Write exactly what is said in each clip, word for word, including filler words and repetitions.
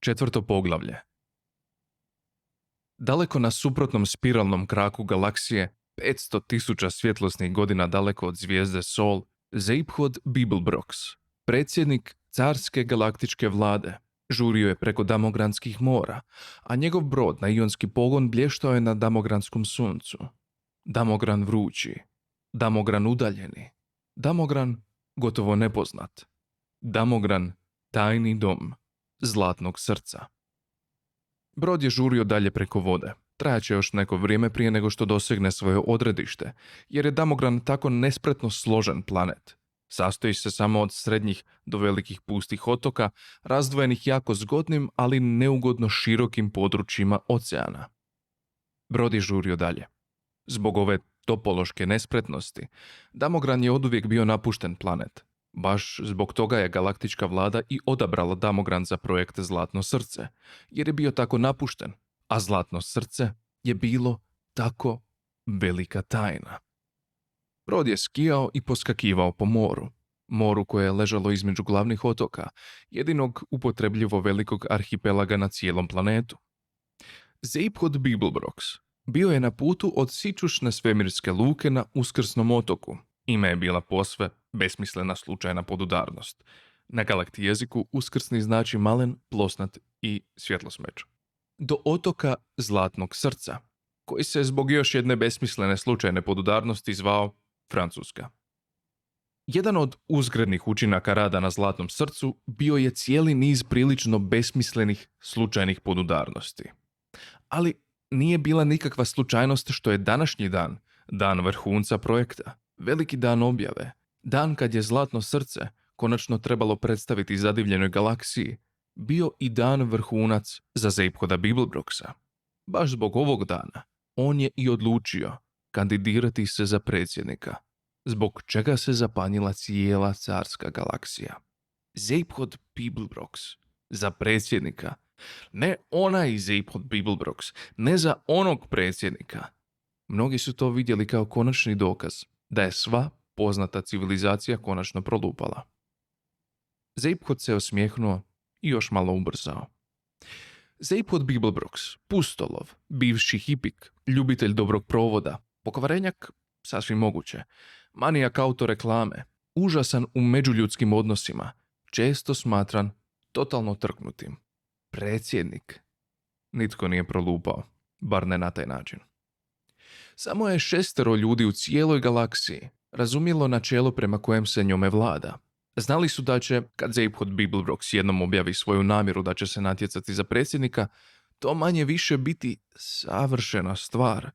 Četvrto poglavlje. Daleko na suprotnom spiralnom kraku galaksije, petsto tisuća svjetlosnih godina daleko od zvijezde Sol, Zaphod Beeblebrox, predsjednik carske galaktičke vlade, žurio je preko damogranskih mora, a njegov brod na ionski pogon blještao je na damogranskom suncu. Damogran vrući, Damogran udaljeni, Damogran gotovo nepoznat, Damogran tajni dom Zlatnog srca. Brod je žurio dalje preko vode. Trajat će još neko vrijeme prije nego što dosegne svoje odredište, jer je Damogran tako nespretno složen planet. Sastoji se samo od srednjih do velikih pustih otoka, razdvojenih jako zgodnim, ali neugodno širokim područjima oceana. Brod je žurio dalje. Zbog ove topološke nespretnosti, Damogran je oduvijek bio napušten planet. Baš zbog toga je galaktička vlada i odabrala Damogran za projekt Zlatno srce, jer je bio tako napušten, a Zlatno srce je bilo tako velika tajna. Brod je skijao i poskakivao po moru, moru koje je ležalo između glavnih otoka, jedinog upotrebljivo velikog arhipelaga na cijelom planetu. Zaphod Beeblebrox bio je na putu od Sičušne svemirske luke na Uskrsnom otoku. Ime je bila posve besmislena slučajna podudarnost. Na galakti jeziku uskrsni znači malen, plosnat i svjetlosmeč. Do otoka Zlatnog srca, koji se zbog još jedne besmislene slučajne podudarnosti zvao Francuska. Jedan od uzgrednih učinaka rada na Zlatnom srcu bio je cijeli niz prilično besmislenih slučajnih podudarnosti. Ali nije bila nikakva slučajnost što je današnji dan, dan vrhunca projekta, veliki dan objave, dan kad je Zlatno srce konačno trebalo predstaviti zadivljenoj galaksiji, bio i dan vrhunac za Zaphoda Beeblebroxa. Baš zbog ovog dana on je i odlučio kandidirati se za predsjednika, zbog čega se zapanjila cijela carska galaksija. Zaphod Beeblebrox za predsjednika. Ne onaj Zaphod Beeblebrox, ne za onog predsjednika. Mnogi su to vidjeli kao konačni dokaz da je sva poznata civilizacija konačno prolupala. Zaphod se osmijehnuo i još malo ubrzao. Zaphod Beeblebrox, pustolov, bivši hipik, ljubitelj dobrog provoda, pokvarenjak, sasvim moguće, manijak autoreklame, užasan u međuljudskim odnosima, često smatran totalno trknutim. Predsjednik. Nitko nije prolupao, bar ne na taj način. Samo je šestero ljudi u cijeloj galaksiji razumjelo načelo prema kojem se njome vlada. Znali su da će, kad Zaphod Beeblebrox jednom objavi svoju namjeru da će se natjecati za predsjednika, to manje više biti savršena stvar.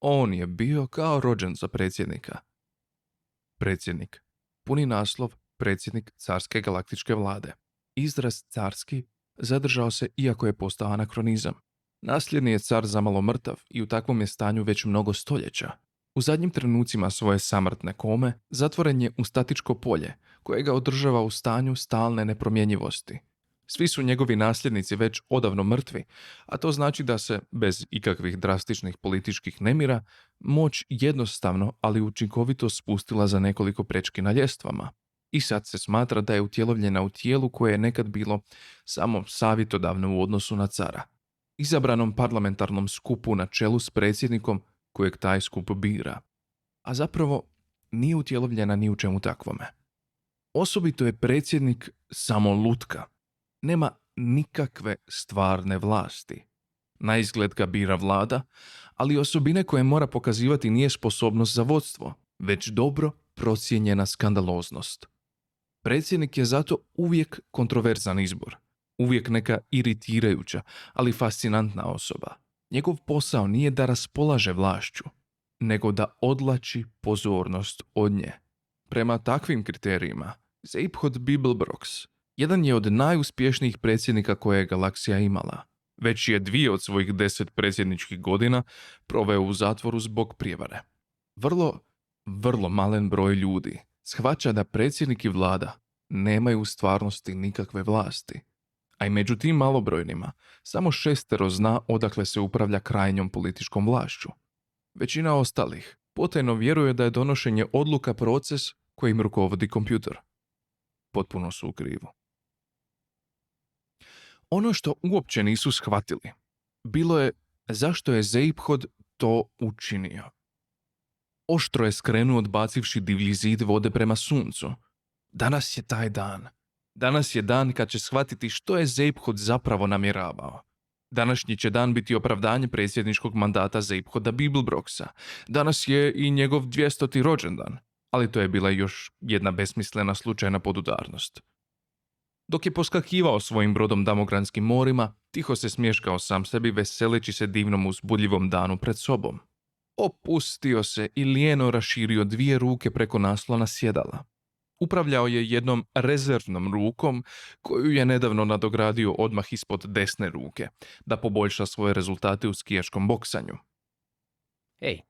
On je bio kao rođen za predsjednika. Predsjednik. Puni naslov predsjednik carske galaktičke vlade. Izraz carski zadržao se iako je postao anakronizam. Nasljedni je car zamalo mrtav i u takvom je stanju već mnogo stoljeća. U zadnjim trenucima svoje samrtne kome zatvoren je u statičko polje koje ga održava u stanju stalne nepromjenjivosti. Svi su njegovi nasljednici već odavno mrtvi, a to znači da se, bez ikakvih drastičnih političkih nemira, moć jednostavno ali učinkovito spustila za nekoliko prečki na ljestvama. I sad se smatra da je utjelovljena u tijelu koje je nekad bilo samo savjetodavno u odnosu na cara, izabranom parlamentarnom skupu na čelu s predsjednikom kojeg taj skup bira, a zapravo nije utjelovljena ni u čemu takvome. Osobito je predsjednik samo lutka. Nema nikakve stvarne vlasti. Na izgled ga bira vlada, ali osobine koje mora pokazivati nije sposobnost za vodstvo, već dobro procijenjena skandaloznost. Predsjednik je zato uvijek kontroverzan izbor, uvijek neka iritirajuća, ali fascinantna osoba. Njegov posao nije da raspolaže vlašću, nego da odlači pozornost od nje. Prema takvim kriterijima, Zaphod Beeblebrox jedan je od najuspješnijih predsjednika koje je galaksija imala. Već je dvije od svojih deset predsjedničkih godina proveo u zatvoru zbog prijevare. Vrlo, vrlo malen broj ljudi shvaća da predsjednik i vlada nemaju u stvarnosti nikakve vlasti, a i među tim malobrojnima samo šestero zna odakle se upravlja krajnjom političkom vlašću. Većina ostalih potajno vjeruje da je donošenje odluka proces kojim rukovodi kompjuter. Potpuno su u krivu. Ono što uopće nisu shvatili, bilo je zašto je Zaphod to učinio. Oštro je skrenuo odbacivši divlji zid vode prema suncu. Danas je taj dan. Danas je dan kad će shvatiti što je Zaphod zapravo namjeravao. Današnji će dan biti opravdanje predsjedničkog mandata Zaphoda Beeblebroxa. Danas je i njegov dvjestoti rođendan, ali to je bila još jedna besmislena slučajna podudarnost. Dok je poskakivao svojim brodom damogranskim morima, tiho se smješkao sam sebi veseleći se divnom uzbudljivom danu pred sobom. Opustio se i lijeno raširio dvije ruke preko naslona sjedala. Upravljao je jednom rezervnom rukom koju je nedavno nadogradio odmah ispod desne ruke da poboljša svoje rezultate u skijaškom boksanju. Ej,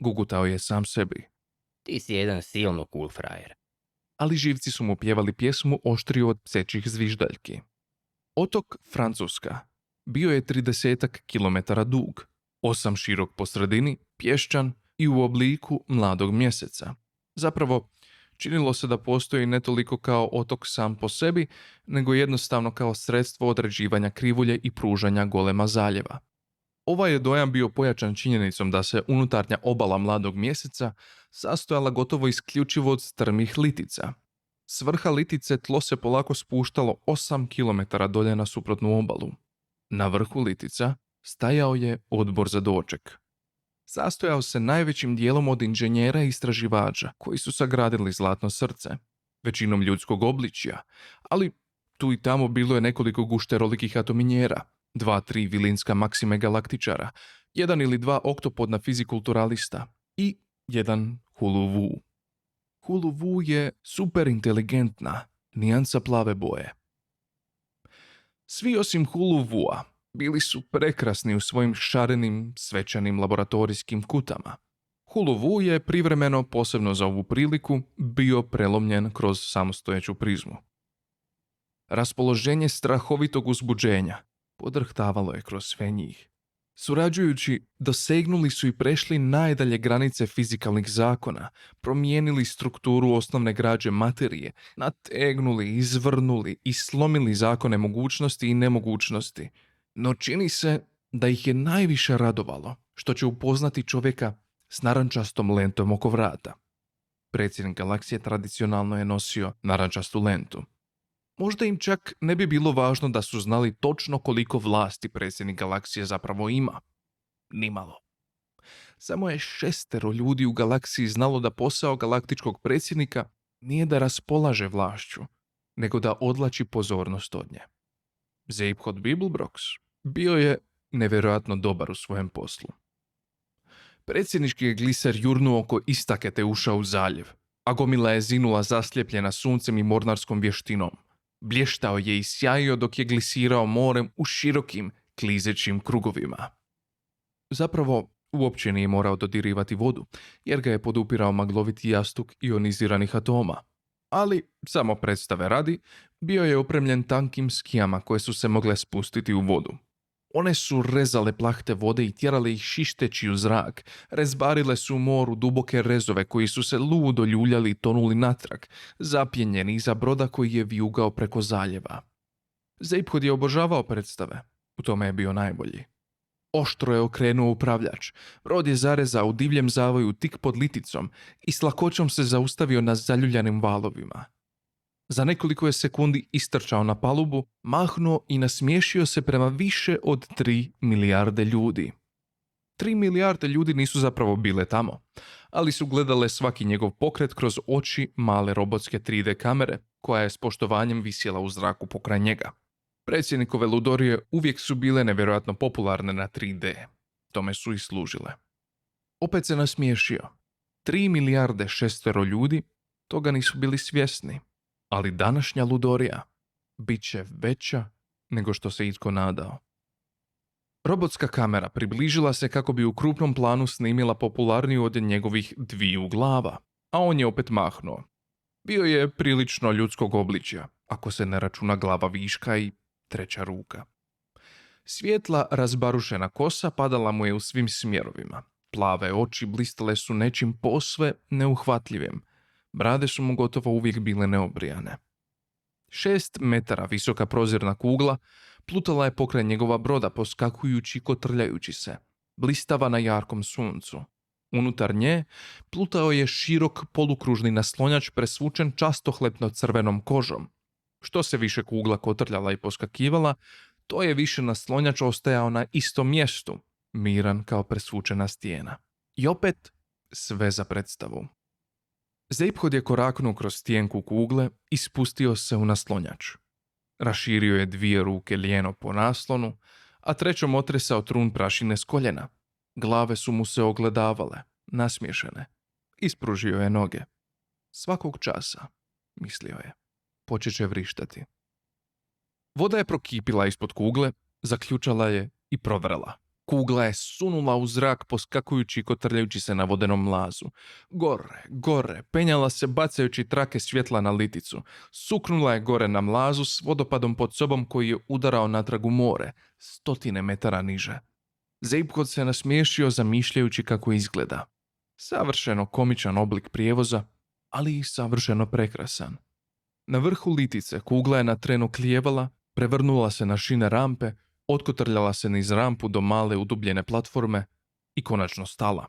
gugutao je sam sebi. Ti si jedan silno cool frajer. Ali živci su mu pjevali pjesmu oštriju od psećih zviždaljki. Otok Francuska bio je tridesetak kilometara dug, osam širok po sredini, pješčan i u obliku mladog mjeseca. Zapravo, činilo se da postoji ne toliko kao otok sam po sebi, nego jednostavno kao sredstvo određivanja krivulje i pružanja golema zaljeva. Ovaj je dojam bio pojačan činjenicom da se unutarnja obala mladog mjeseca sastojala gotovo isključivo od strmih litica. S vrha litice tlo se polako spuštalo osam kilometara dolje na suprotnu obalu. Na vrhu litica stajao je odbor za doček. Sastojao se najvećim dijelom od inženjera i istraživača koji su sagradili Zlatno srce, većinom ljudskog obličja, ali tu i tamo bilo je nekoliko gušterolikih atominjera, dva, tri vilinska maksime galaktičara, jedan ili dva oktopodna fizikulturalista i jedan Hooloovoo. Hooloovoo je superinteligentna, nijansa plave boje. Svi osim Hooloovooa bili su prekrasni u svojim šarenim, svečanim laboratorijskim kutama. Hooloovoo je privremeno, posebno za ovu priliku, bio prelomljen kroz samostojeću prizmu. Raspoloženje strahovitog uzbuđenja podrhtavalo je kroz sve njih. Surađujući, dosegnuli su i prešli najdalje granice fizikalnih zakona, promijenili strukturu osnovne građe materije, nategnuli, izvrnuli i slomili zakone mogućnosti i nemogućnosti. No čini se da ih je najviše radovalo što će upoznati čovjeka s narančastom lentom oko vrata. Predsjednik galaksije tradicionalno je nosio narančastu lentu. Možda im čak ne bi bilo važno da su znali točno koliko vlasti predsjednik galaksije zapravo ima. Nimalo. Samo je šestero ljudi u galaksiji znalo da posao galaktičkog predsjednika nije da raspolaže vlašću, nego da odlači pozornost od nje. Zaphod Beeblebrox bio je nevjerojatno dobar u svojem poslu. Predsjednički je gliser jurnuo oko istake te ušao u zaljev, a gomila je zinula zasljepljena suncem i mornarskom vještinom. Blještao je i sjajio dok je glisirao morem u širokim, klizećim krugovima. Zapravo, uopće nije morao dodirivati vodu, jer ga je podupirao magloviti jastuk ioniziranih atoma. Ali, samo predstave radi, bio je opremljen tankim skijama koje su se mogle spustiti u vodu. One su rezale plahte vode i tjerale ih šišteći u zrak, rezbarile su u moru duboke rezove koji su se ludo ljuljali i tonuli natrag, zapjenjeni iza broda koji je vijugao preko zaljeva. Zaphod je obožavao predstave, u tome je bio najbolji. Oštro je okrenuo upravljač, brod je zarezao u divljem zavoju tik pod liticom i s lakoćom se zaustavio na zaljuljanim valovima. Za nekoliko je sekundi istrčao na palubu, mahnuo i nasmiješio se prema više od tri milijarde ljudi. Tri milijarde ljudi nisu zapravo bile tamo, ali su gledale svaki njegov pokret kroz oči male robotske tri de kamere koja je s poštovanjem visjela u zraku pokraj njega. Predsjednikove ludorije uvijek su bile nevjerojatno popularne na tri de. Tome su i služile. Opet se nasmiješio. Tri milijarde šestero ljudi toga nisu bili svjesni. Ali današnja ludorija bit će veća nego što se itko nadao. Robotska kamera približila se kako bi u krupnom planu snimila popularniju od njegovih dviju glava, a on je opet mahnuo. Bio je prilično ljudskog obličja, ako se ne računa glava viška i treća ruka. Svjetla razbarušena kosa padala mu je u svim smjerovima. Plave oči blistale su nečim posve neuhvatljivim. Brade su mu gotovo uvijek bile neobrijane. Šest metara visoka prozirna kugla Plutala je pokraj njegova broda, poskakujući i kotrljajući se, blistava na jarkom suncu. Unutar nje plutao je širok polukružni naslonjač presvučen častohlepno crvenom kožom. Što se više kugla kotrljala i poskakivala, to je više naslonjač ostajao na istom mjestu, miran kao presvučena stijena. I opet sve za predstavu. Zaphod je koraknuo kroz stijenku kugle i spustio se u naslonjač. Raširio je dvije ruke lijeno po naslonu, a trećom otresao trun prašine s koljena. Glave su mu se ogledavale, nasmiješene. Ispružio je noge. Svakog časa, mislio je, počet će vrištati. Voda je prokipila ispod kugle, zaključala je i provrela. Kugla je sunula u zrak, poskakujući i kotrljajući se na vodenom mlazu. Gore, gore, penjala se bacajući trake svjetla na liticu. Suknula je gore na mlazu s vodopadom pod sobom koji je udarao natrag u more, stotine metara niže. Zaphod se nasmiješio zamišljajući kako izgleda. Savršeno komičan oblik prijevoza, ali i savršeno prekrasan. Na vrhu litice kugla je na trenu klijevala, prevrnula se na šine rampe, otkotrljala se niz rampu do male udubljene platforme i konačno stala.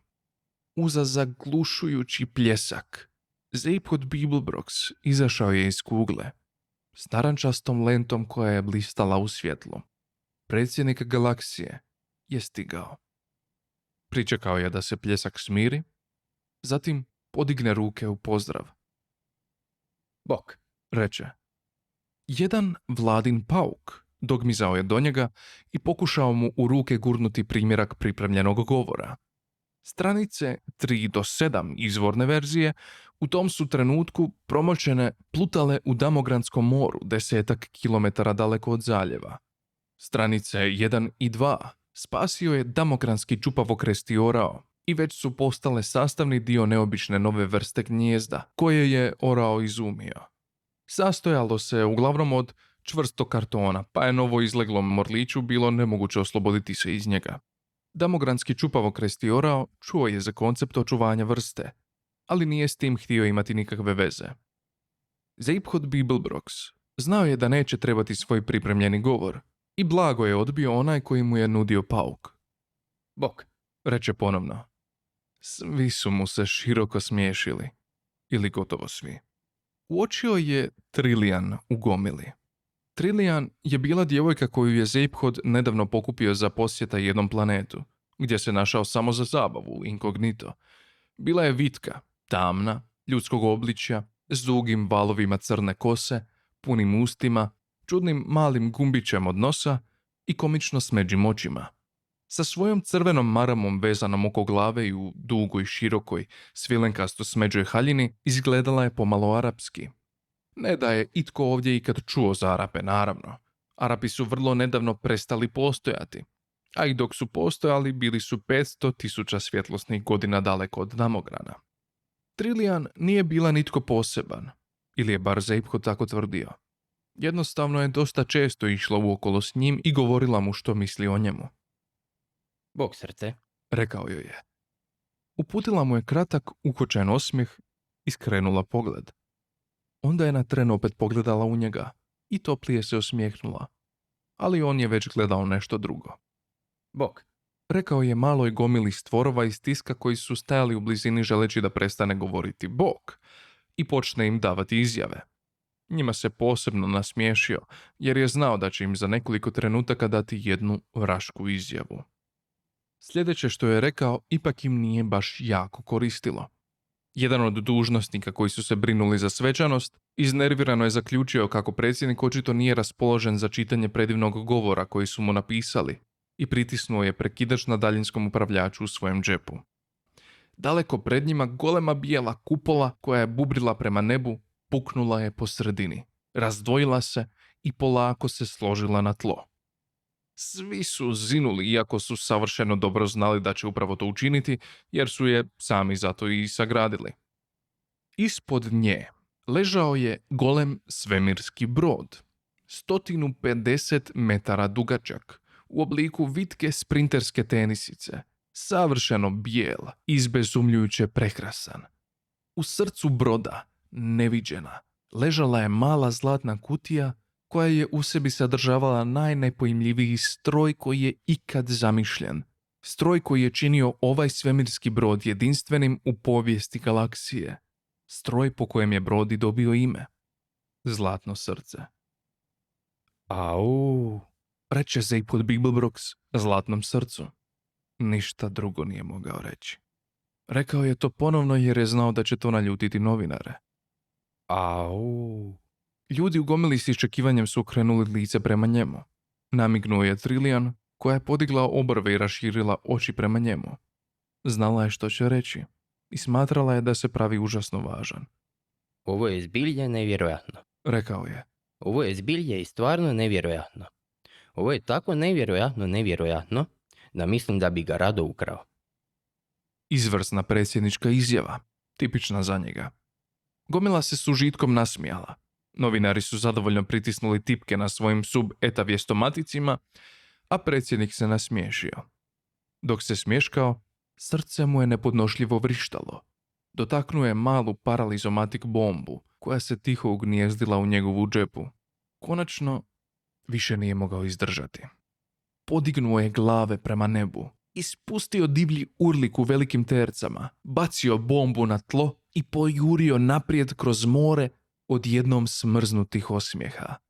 Uza zaglušujući pljesak, Zaphod Beeblebrox izašao je iz kugle, s narančastom lentom koja je blistala u svjetlu. Predsjednik galaksije je stigao. Pričekao je da se pljesak smiri, zatim podigne ruke u pozdrav. Bok, reče. Jedan vladin pauk dogmizao je do njega i pokušao mu u ruke gurnuti primjerak pripremljenog govora. Stranice tri do sedam izvorne verzije u tom su trenutku promočene plutale u Damogranskom moru desetak kilometara daleko od zaljeva. Stranice jedan i dva spasio je Damogranski čupavokresti orao i već su postale sastavni dio neobične nove vrste gnijezda koje je orao izumio. Sastojalo se uglavnom od čvrstog kartona, pa je novo izleglom morliću bilo nemoguće osloboditi se iz njega. Damogranski čupavokresti orao čuo je za koncept očuvanja vrste, ali nije s tim htio imati nikakve veze. Zaphod Beeblebrox znao je da neće trebati svoj pripremljeni govor i blago je odbio onaj koji mu je nudio pauk. Bok, reče ponovno. Svi su mu se široko smiješili, ili gotovo svi. Uočio je Trillian u gomili. Trillian je bila djevojka koju je Zaphod nedavno pokupio za posjeta jednom planetu, gdje se našao samo za zabavu, inkognito. Bila je vitka, tamna, ljudskog obličja, s dugim valovima crne kose, punim ustima, čudnim malim gumbićem od nosa i komično smeđim očima. Sa svojom crvenom maramom vezanom oko glave i u dugoj, širokoj, svilenkasto smeđoj haljini izgledala je pomalo arapski. Ne da je itko ovdje ikad čuo za Arape, naravno. Arapi su vrlo nedavno prestali postojati, a i dok su postojali bili su petsto tisuća svjetlosnih godina daleko od Damograna. Trillian nije bila nitko poseban, ili je bar Zaphod tako tvrdio. Jednostavno je dosta često išla uokolo s njim i govorila mu što misli o njemu. Bog srce, rekao joj je. Uputila mu je kratak, ukočen osmijeh i skrenula pogled. Onda je na tren opet pogledala u njega i toplije se osmijehnula, ali on je već gledao nešto drugo. Bog, rekao je maloj gomili stvorova iz tiska koji su stajali u blizini želeći da prestane govoriti Bog i počne im davati izjave. Njima se posebno nasmiješio jer je znao da će im za nekoliko trenutaka dati jednu vrašku izjavu. Sljedeće što je rekao ipak im nije baš jako koristilo. Jedan od dužnosnika koji su se brinuli za svečanost iznervirano je zaključio kako predsjednik očito nije raspoložen za čitanje predivnog govora koji su mu napisali i pritisnuo je prekidač na daljinskom upravljaču u svojem džepu. Daleko pred njima golema bijela kupola koja je bubrila prema nebu puknula je po sredini, razdvojila se i polako se složila na tlo. Svi su zinuli, iako su savršeno dobro znali da će upravo to učiniti, jer su je sami zato i sagradili. Ispod nje ležao je golem svemirski brod, sto pedeset metara dugačak, u obliku vitke sprinterske tenisice, savršeno bijel, izbezumljujuće prekrasan. U srcu broda, neviđena, ležala je mala zlatna kutija koja je u sebi sadržavala najnepojmljiviji stroj koji je ikad zamišljen. Stroj koji je činio ovaj svemirski brod jedinstvenim u povijesti galaksije. Stroj po kojem je brod i dobio ime. Zlatno srce. Au, reče Zaphod Beeblebrox zlatnom srcu. Ništa drugo nije mogao reći. Rekao je to ponovno jer je znao da će to naljutiti novinare. Au. Ljudi u gomili s iščekivanjem su okrenuli lice prema njemu. Namignuo je Trillian, koja je podigla obrve i raširila oči prema njemu. Znala je što će reći i smatrala je da se pravi užasno važan. Ovo je zbilja nevjerojatno, rekao je. Ovo je zbilja i stvarno nevjerojatno. Ovo je tako nevjerojatno nevjerojatno da mislim da bi ga rado ukrao. Izvrsna predsjednička izjava, tipična za njega. Gomila se s užitkom nasmijala. Novinari su zadovoljno pritisnuli tipke na svojim sub-etavjestomaticima, a predsjednik se nasmiješio. Dok se smješkao, srce mu je nepodnošljivo vrištalo. Dotaknuo je malu paralizomatik bombu, koja se tiho ugnijezdila u njegovu džepu. Konačno, više nije mogao izdržati. Podignuo je glave prema nebu, ispustio divlji urlik u velikim tercama, bacio bombu na tlo i pojurio naprijed kroz more od jednom smrznutih osmijeha.